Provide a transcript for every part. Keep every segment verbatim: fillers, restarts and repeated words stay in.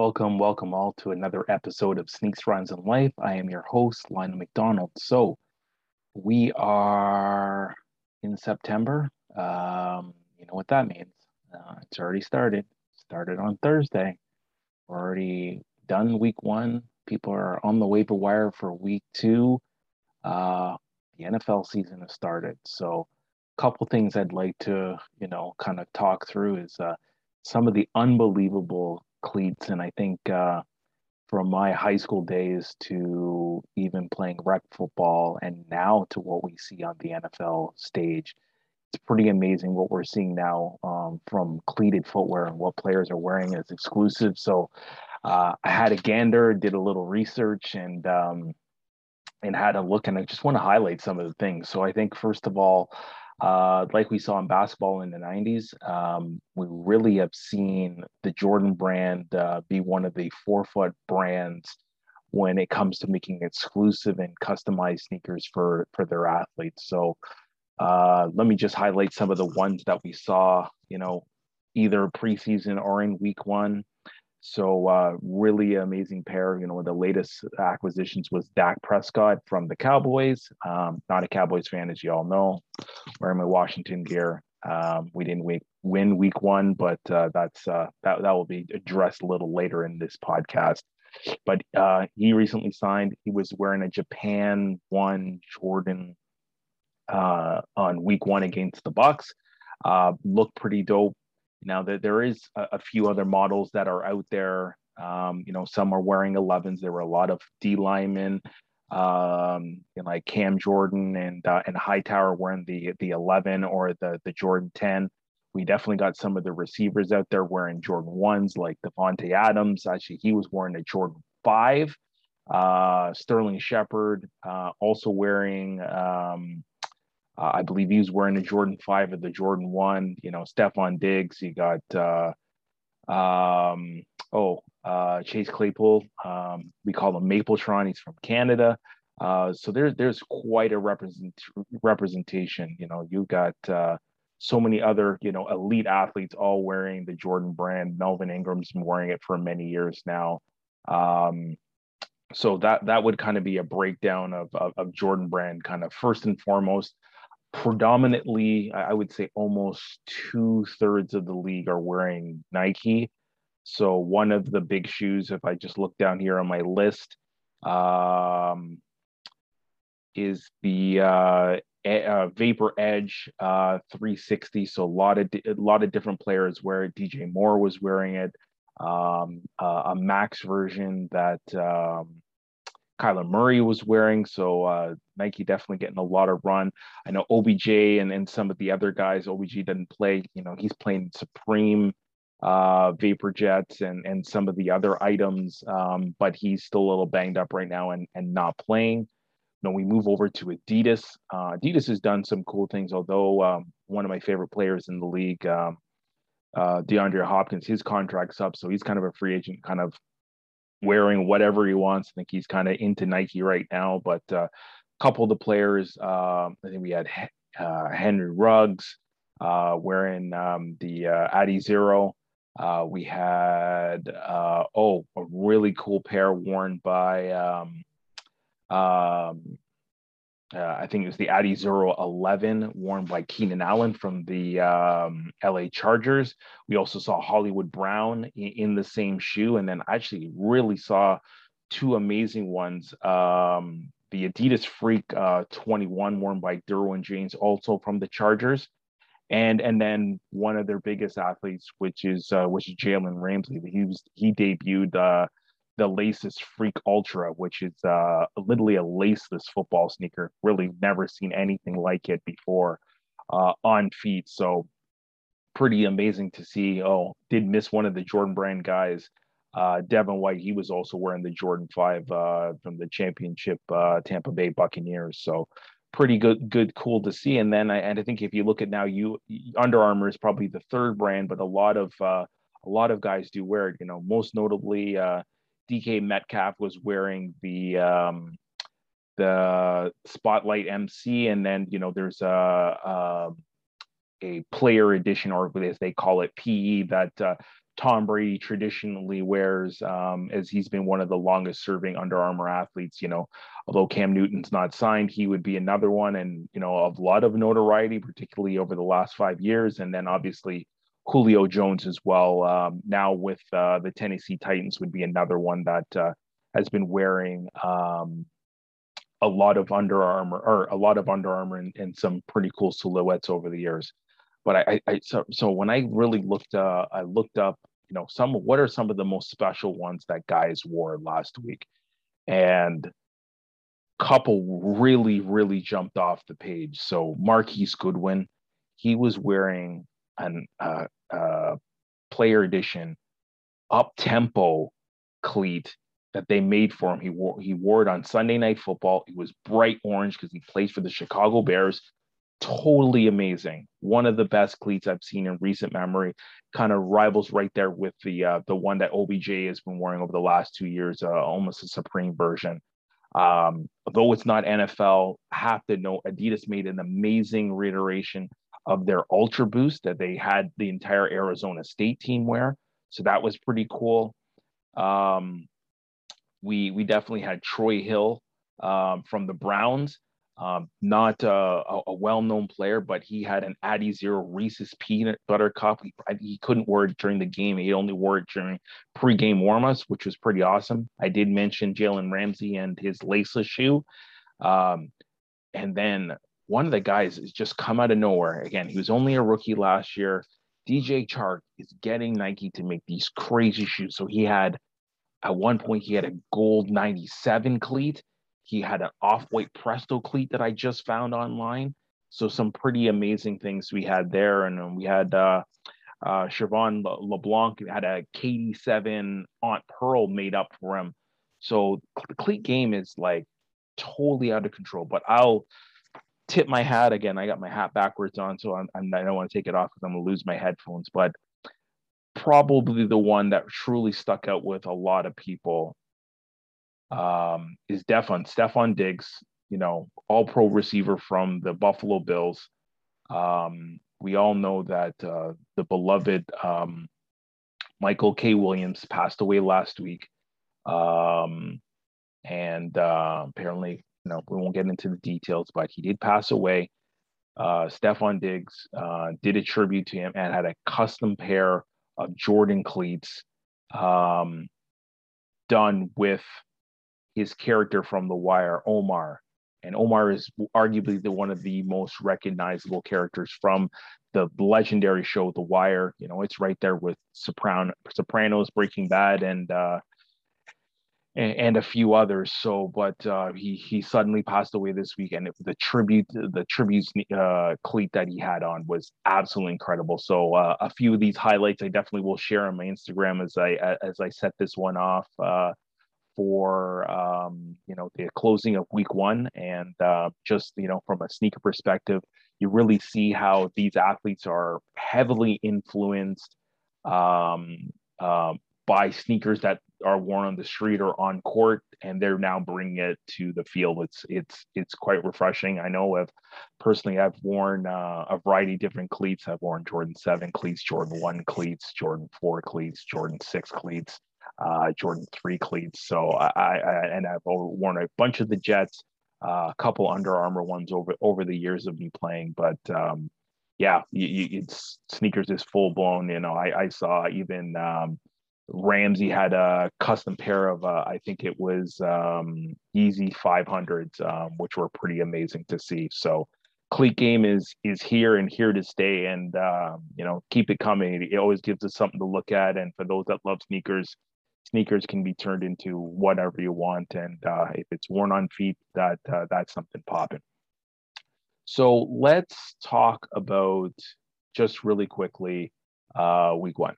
Welcome, welcome all to another episode of Sneaks, Runs, in Life. I am your host, Lionel McDonald. So we are in September. Um, you know what that means. Uh, it's already started. Started on Thursday. We're already done week one. People are on the waiver wire for week two. Uh, the N F L season has started. So a couple things I'd like to, you know, kind of talk through is uh, some of the unbelievable cleats, and I think uh, from my high school days to even playing rec football and now to what we see on the N F L stage, it's pretty amazing what we're seeing now um, from cleated footwear and what players are wearing as exclusive. So uh, I had a gander, did a little research, and um, and had a look, and I just want to highlight some of the things. So I think first of all, Uh, like we saw in basketball in the nineties, um, we really have seen the Jordan brand uh, be one of the forefront brands when it comes to making exclusive and customized sneakers for, for their athletes. So uh, let me just highlight some of the ones that we saw, you know, either preseason or in week one. So uh, really amazing pair. You know, the latest acquisitions was Dak Prescott from the Cowboys. Um, not a Cowboys fan, as you all know. Wearing my Washington gear. Um, we didn't week, win week one, but uh, that's uh, that, that will be addressed a little later in this podcast. But uh, he recently signed. He was wearing a Japan one Jordan uh, on week one against the Bucks. Uh, looked pretty dope. Now that there is a few other models that are out there, um, you know, some are wearing elevens. There were a lot of D linemen, um, and like Cam Jordan and uh, and Hightower wearing the the eleven or the the Jordan ten. We definitely got some of the receivers out there wearing Jordan ones, like Devontae Adams. Actually, he was wearing a Jordan five. Uh, Sterling Shepard uh, also wearing. Um, Uh, I believe he was wearing the Jordan five or the Jordan one. You know, Stephon Diggs. You got, uh, um, oh, uh, Chase Claypool. Um, we call him Mapletron. He's from Canada. Uh, so there's there's quite a represent representation. You know, you got uh, so many other, you know, elite athletes all wearing the Jordan brand. Melvin Ingram's been wearing it for many years now. Um, so that that would kind of be a breakdown of, of of Jordan brand, kind of first and foremost. Predominantly, I would say almost two thirds of the league are wearing Nike. So one of the big shoes, if I just look down here on my list, um, is the uh, uh, Vapor Edge uh, three sixty. So a lot of a lot of different players wear it. D J Moore was wearing it. Um, uh, a Max version that um, Kyler Murray was wearing, so uh, Nike definitely getting a lot of run. I know O B J and, and some of the other guys, O B J didn't play, you know, he's playing Supreme uh, Vapor Jets and, and some of the other items, um, but he's still a little banged up right now and, and not playing. Then we move over to Adidas. Uh, Adidas has done some cool things, although um, one of my favorite players in the league, um, uh, DeAndre Hopkins, his contract's up, so he's kind of a free agent, kind of wearing whatever he wants. I think he's kind of into Nike right now, but a uh, couple of the players, uh, I think we had uh, Henry Ruggs uh, wearing um, the uh, Adi Zero. Uh, we had, uh, oh, a really cool pair worn by, um, um, uh, I think it was the Adi Zero eleven worn by Keenan Allen from the um, L A Chargers. We also saw Hollywood Brown in, in the same shoe. And then actually really saw two amazing ones. Um, the Adidas Freak uh, twenty-one worn by Derwin James, also from the Chargers. And and then one of their biggest athletes, which is uh, which is Jalen Ramsey. He, was, he debuted uh, the Laceless Freak Ultra, which is uh, literally a laceless football sneaker. Really never seen anything like it before uh, on feet. So pretty amazing to see. Oh, did miss one of the Jordan brand guys. Uh, Devin White, he was also wearing the Jordan five uh, from the championship uh, Tampa Bay Buccaneers. So pretty good, good, cool to see. And then I, and I think if you look at now, you Under Armour is probably the third brand, but a lot of, uh, a lot of guys do wear it, you know, most notably uh, D K Metcalf was wearing the um, the Spotlight M C, and then you know there's a a, a player edition, or as they call it, P E, that uh, Tom Brady traditionally wears, um, as he's been one of the longest serving Under Armour athletes. You know, although Cam Newton's not signed, he would be another one, and, you know, a lot of notoriety, particularly over the last five years. And then obviously Julio Jones as well. Um, now with uh, the Tennessee Titans would be another one that uh, has been wearing um, a lot of Under Armour or a lot of Under Armour and, and some pretty cool silhouettes over the years. But I, I so, so when I really looked, uh, I looked up, you know, some, what are some of the most special ones that guys wore last week? And a couple really, really jumped off the page. So Marquise Goodwin, he was wearing an uh, uh, player edition up-tempo cleat that they made for him. He wore, he wore it on Sunday Night Football. It was bright orange because he plays for the Chicago Bears. Totally amazing. One of the best cleats I've seen in recent memory. Kind of rivals right there with the uh, the one that O B J has been wearing over the last two years, uh, almost a Supreme version. Um, though it's not N F L, have to know Adidas made an amazing reiteration of their Ultra Boost that they had the entire Arizona State team wear. So that was pretty cool. Um, we we definitely had Troy Hill um, from the Browns. Um, not uh, a, a well-known player, but he had an Addy Zero Reese's Peanut Butter Cup. He, he couldn't wear it during the game. He only wore it during pre-game warm-ups, which was pretty awesome. I did mention Jalen Ramsey and his laceless shoe. Um, and then one of the guys has just come out of nowhere. Again, he was only a rookie last year. D J Chark is getting Nike to make these crazy shoes. So he had, at one point, he had a gold ninety-seven cleat. He had an off-white Presto cleat that I just found online. So some pretty amazing things we had there. And then we had uh, uh, Siobhan Le- LeBlanc had a K D seven Aunt Pearl made up for him. So the cleat game is like totally out of control. But I'll tip my hat again. I got my hat backwards on, so I'm, I'm, I don't want to take it off because I'm going to lose my headphones. But probably the one that truly stuck out with a lot of people um is Stephon Stephon Diggs, you know, all pro receiver from the Buffalo Bills. Um, we all know that uh, the beloved um, Michael K. Williams passed away last week. Um, and uh, apparently, you know, we won't get into the details, but he did pass away. Uh, Stephon Diggs uh, did a tribute to him and had a custom pair of Jordan cleats um, done with his character from The Wire, Omar. And Omar is arguably the one of the most recognizable characters from the legendary show, The Wire. You know, it's right there with Sopran- Sopranos, Breaking Bad, and uh, and, and a few others. So, but uh, he he suddenly passed away this week, and the tribute, the tribute uh, cleat that he had on was absolutely incredible. So, uh, a few of these highlights I definitely will share on my Instagram as I as I set this one off. Uh, for, um, you know, the closing of week one. And uh, just, you know, from a sneaker perspective, you really see how these athletes are heavily influenced um, uh, by sneakers that are worn on the street or on court, and they're now bringing it to the field. It's, it's, it's quite refreshing. I know I've personally, I've worn uh, a variety of different cleats. I've worn Jordan seven cleats, Jordan one cleats, Jordan four cleats, Jordan six cleats, Uh, Jordan three cleats. So I, I and I've worn a bunch of the Jets, uh, a couple Under Armour ones over over the years of me playing. But um, yeah, you, you, it's sneakers is full blown. You know, I, I saw even um, Ramsey had a custom pair of uh, I think it was um, Yeezy five hundreds, um, which were pretty amazing to see. So cleat game is is here and here to stay, and uh, you know, keep it coming. It always gives us something to look at, and for those that love sneakers. Sneakers can be turned into whatever you want, and uh, if it's worn on feet, that uh, that's something popping. So let's talk about just really quickly uh, week one.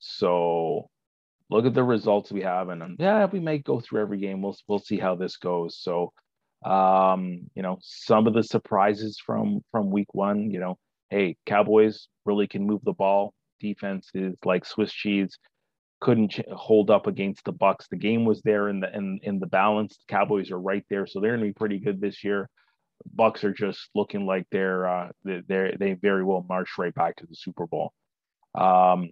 So look at the results we have, and um, yeah, we might go through every game. We'll we'll see how this goes. So um, you know, some of the surprises from from week one. You know, hey, Cowboys really can move the ball. Defense is like Swiss cheese. Couldn't hold up against the Bucs. The game was there in the in, in the balance. The Cowboys are right there, so they're going to be pretty good this year. Bucs are just looking like they're uh, they they very well march right back to the Super Bowl. Um,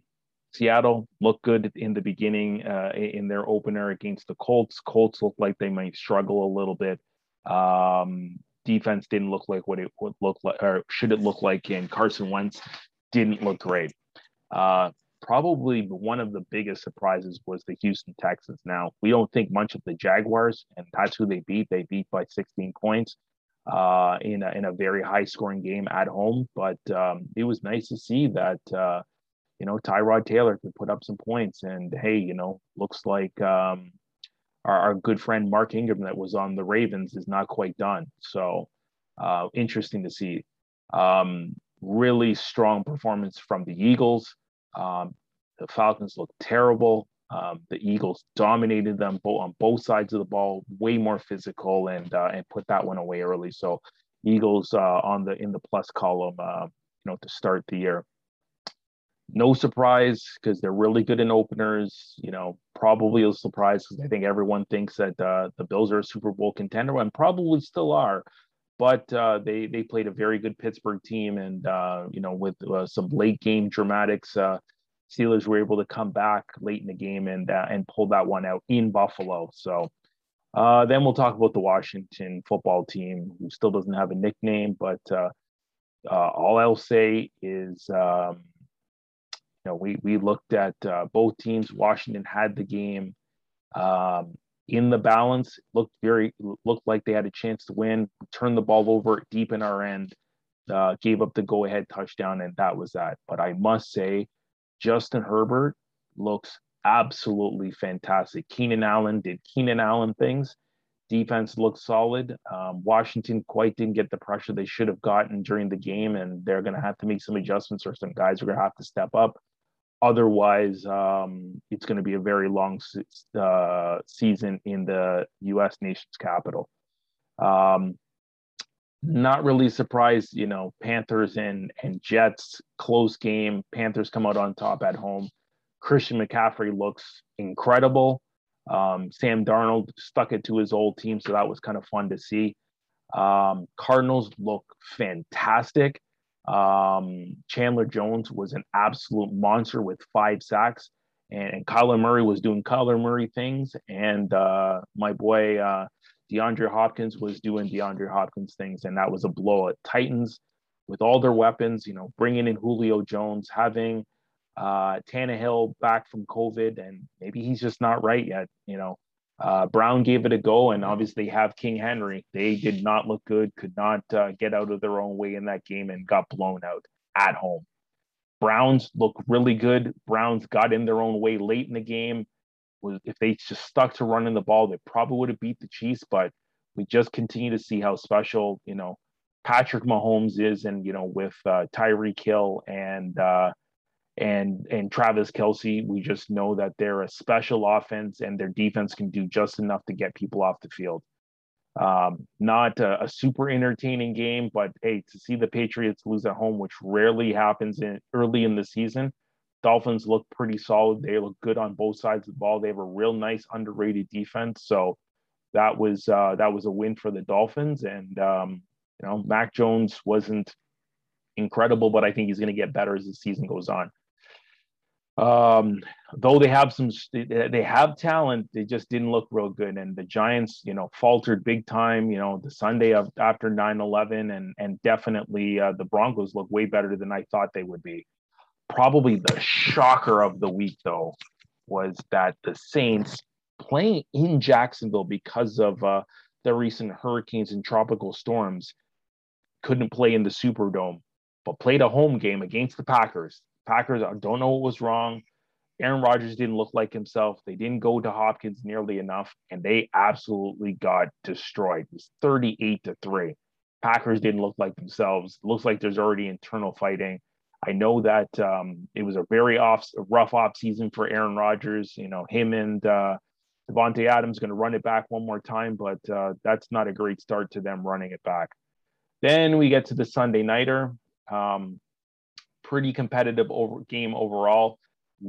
Seattle looked good in the beginning uh, in their opener against the Colts. Colts looked like they might struggle a little bit. Um, defense didn't look like what it would look like, or should it look like, and Carson Wentz didn't look great. Uh, probably one of the biggest surprises was the Houston Texans. Now, we don't think much of the Jaguars, and that's who they beat. They beat by sixteen points uh, in, a, in a very high-scoring game at home, but um, it was nice to see that uh, you know, Tyrod Taylor could put up some points. And hey, you know, looks like um, our, our good friend Mark Ingram that was on the Ravens is not quite done. So uh, interesting to see. Um, really strong performance from the Eagles. Um, the Falcons looked terrible. Um, the Eagles dominated them both on both sides of the ball, way more physical, and uh, and put that one away early. So Eagles uh, on the in the plus column, uh, you know, to start the year. No surprise, because they're really good in openers. You know, probably a surprise, because I think everyone thinks that uh, the Bills are a Super Bowl contender, and probably still are. But uh, they they played a very good Pittsburgh team, and uh, you know, with uh, some late game dramatics, uh, Steelers were able to come back late in the game and uh, and pull that one out in Buffalo. So uh, then we'll talk about the Washington football team, who still doesn't have a nickname. But uh, uh, all I'll say is. Um, You know, we we looked at uh, both teams. Washington had the game um, in the balance. Looked very looked like they had a chance to win. Turned the ball over deep in our end. Uh, gave up the go-ahead touchdown, and that was that. But I must say, Justin Herbert looks absolutely fantastic. Keenan Allen did Keenan Allen things. Defense looked solid. Um, Washington quite didn't get the pressure they should have gotten during the game, and they're going to have to make some adjustments, or some guys are going to have to step up. Otherwise, um, it's going to be a very long uh, season in the U S nation's capital. Um, not really surprised, you know, Panthers and, and Jets, close game. Panthers come out on top at home. Christian McCaffrey looks incredible. Um, Sam Darnold stuck it to his old team, so that was kind of fun to see. Um, Cardinals look fantastic. Um, Chandler Jones was an absolute monster with five sacks, and, and Kyler Murray was doing Kyler Murray things, and uh, my boy uh, DeAndre Hopkins was doing DeAndre Hopkins things, and that was a blow at Titans with all their weapons, you know, bringing in Julio Jones, having Uh, Tannehill back from COVID, and maybe he's just not right yet. You know, uh, Brown gave it a go, and obviously have King Henry. They did not look good, could not uh, get out of their own way in that game, and got blown out at home. Browns look really good. Browns got in their own way late in the game. If they just stuck to running the ball, they probably would have beat the Chiefs, but we just continue to see how special, you know, Patrick Mahomes is, and, you know, with uh, Tyreek Hill and, uh, And and Travis Kelce, we just know that they're a special offense, and their defense can do just enough to get people off the field. Um, not a, a super entertaining game, but hey, to see the Patriots lose at home, which rarely happens in early in the season. Dolphins look pretty solid. They look good on both sides of the ball. They have a real nice underrated defense, so that was uh, that was a win for the Dolphins. And um, you know, Mac Jones wasn't incredible, but I think he's going to get better as the season goes on. Um, though they have some, they have talent, they just didn't look real good. And the Giants, you know, faltered big time, you know, the Sunday of, after nine eleven, and, and definitely uh, the Broncos look way better than I thought they would be. Probably the shocker of the week, though, was that the Saints, playing in Jacksonville because of uh, the recent hurricanes and tropical storms, couldn't play in the Superdome, but played a home game against the Packers. Packers, I don't know what was wrong. Aaron Rodgers didn't look like himself. They didn't go to Hopkins nearly enough, and they absolutely got destroyed. It was thirty-eight to three. Packers didn't look like themselves. Looks like there's already internal fighting. I know that um, it was a very off, rough off season for Aaron Rodgers. You know, him and uh, Devontae Adams going to run it back one more time, but uh, that's not a great start to them running it back. Then we get to the Sunday nighter. Um, Pretty competitive over game overall.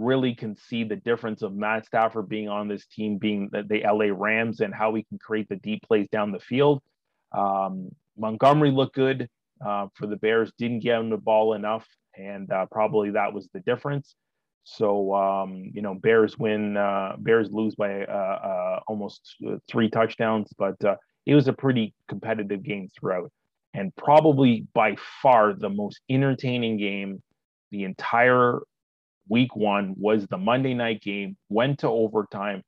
Really can see the difference of Matt Stafford being on this team, being the, the L A Rams, and how we can create the deep plays down the field. Um, Montgomery looked good uh, for the Bears. Didn't get him the ball enough, and uh, probably that was the difference. So, um, you know, Bears win, uh, Bears lose by uh, uh, almost three touchdowns, but uh, it was a pretty competitive game throughout, and probably by far the most entertaining game the entire week one was the Monday night game, went to overtime.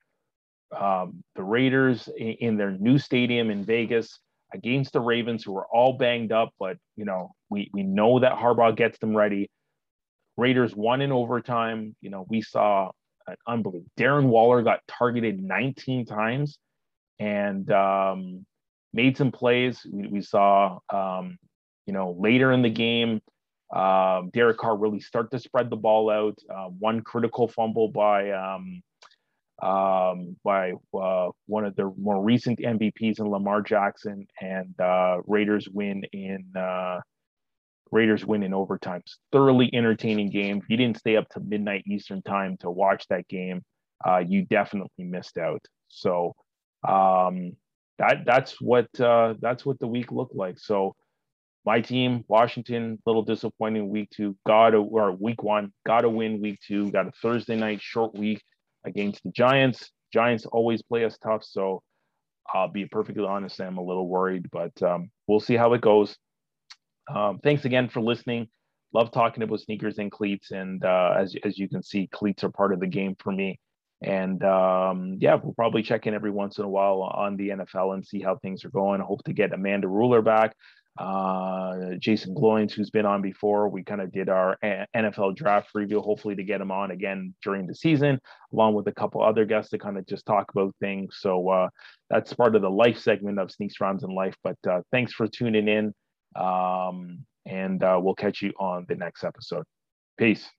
Um, the Raiders in, in their new stadium in Vegas against the Ravens, who are all banged up, but, you know, we, we know that Harbaugh gets them ready. Raiders won in overtime. You know, we saw an unbelievable. Darren Waller got targeted nineteen times and um, made some plays. We, we saw, um, you know, later in the game, um, Derek Carr really start to spread the ball out. Uh, one critical fumble by um, um, by uh, one of the more recent M V Ps in Lamar Jackson, and uh, Raiders win in uh, Raiders win in overtime. Thoroughly entertaining game. If you didn't stay up to midnight Eastern time to watch that game, uh, you definitely missed out. So um, that that's what uh, that's what the week looked like. So my team, Washington, little disappointing week two. Got a, or week one, got to win week two. Got a Thursday night short week against the Giants. Giants always play us tough, so I'll be perfectly honest, I'm a little worried, but um, we'll see how it goes. Um, thanks again for listening. Love talking about sneakers and cleats. And uh, as, as you can see, cleats are part of the game for me. And um, yeah, we'll probably check in every once in a while on the N F L and see how things are going. I hope to get Amanda Ruler back. Uh, Jason Gloins, who's been on before. We kind of did our a- N F L draft review, hopefully to get him on again during the season, along with a couple other guests to kind of just talk about things. So uh, that's part of the life segment of Sneaks, Runs, in Life. But uh, thanks for tuning in. Um, and uh, we'll catch you on the next episode. Peace.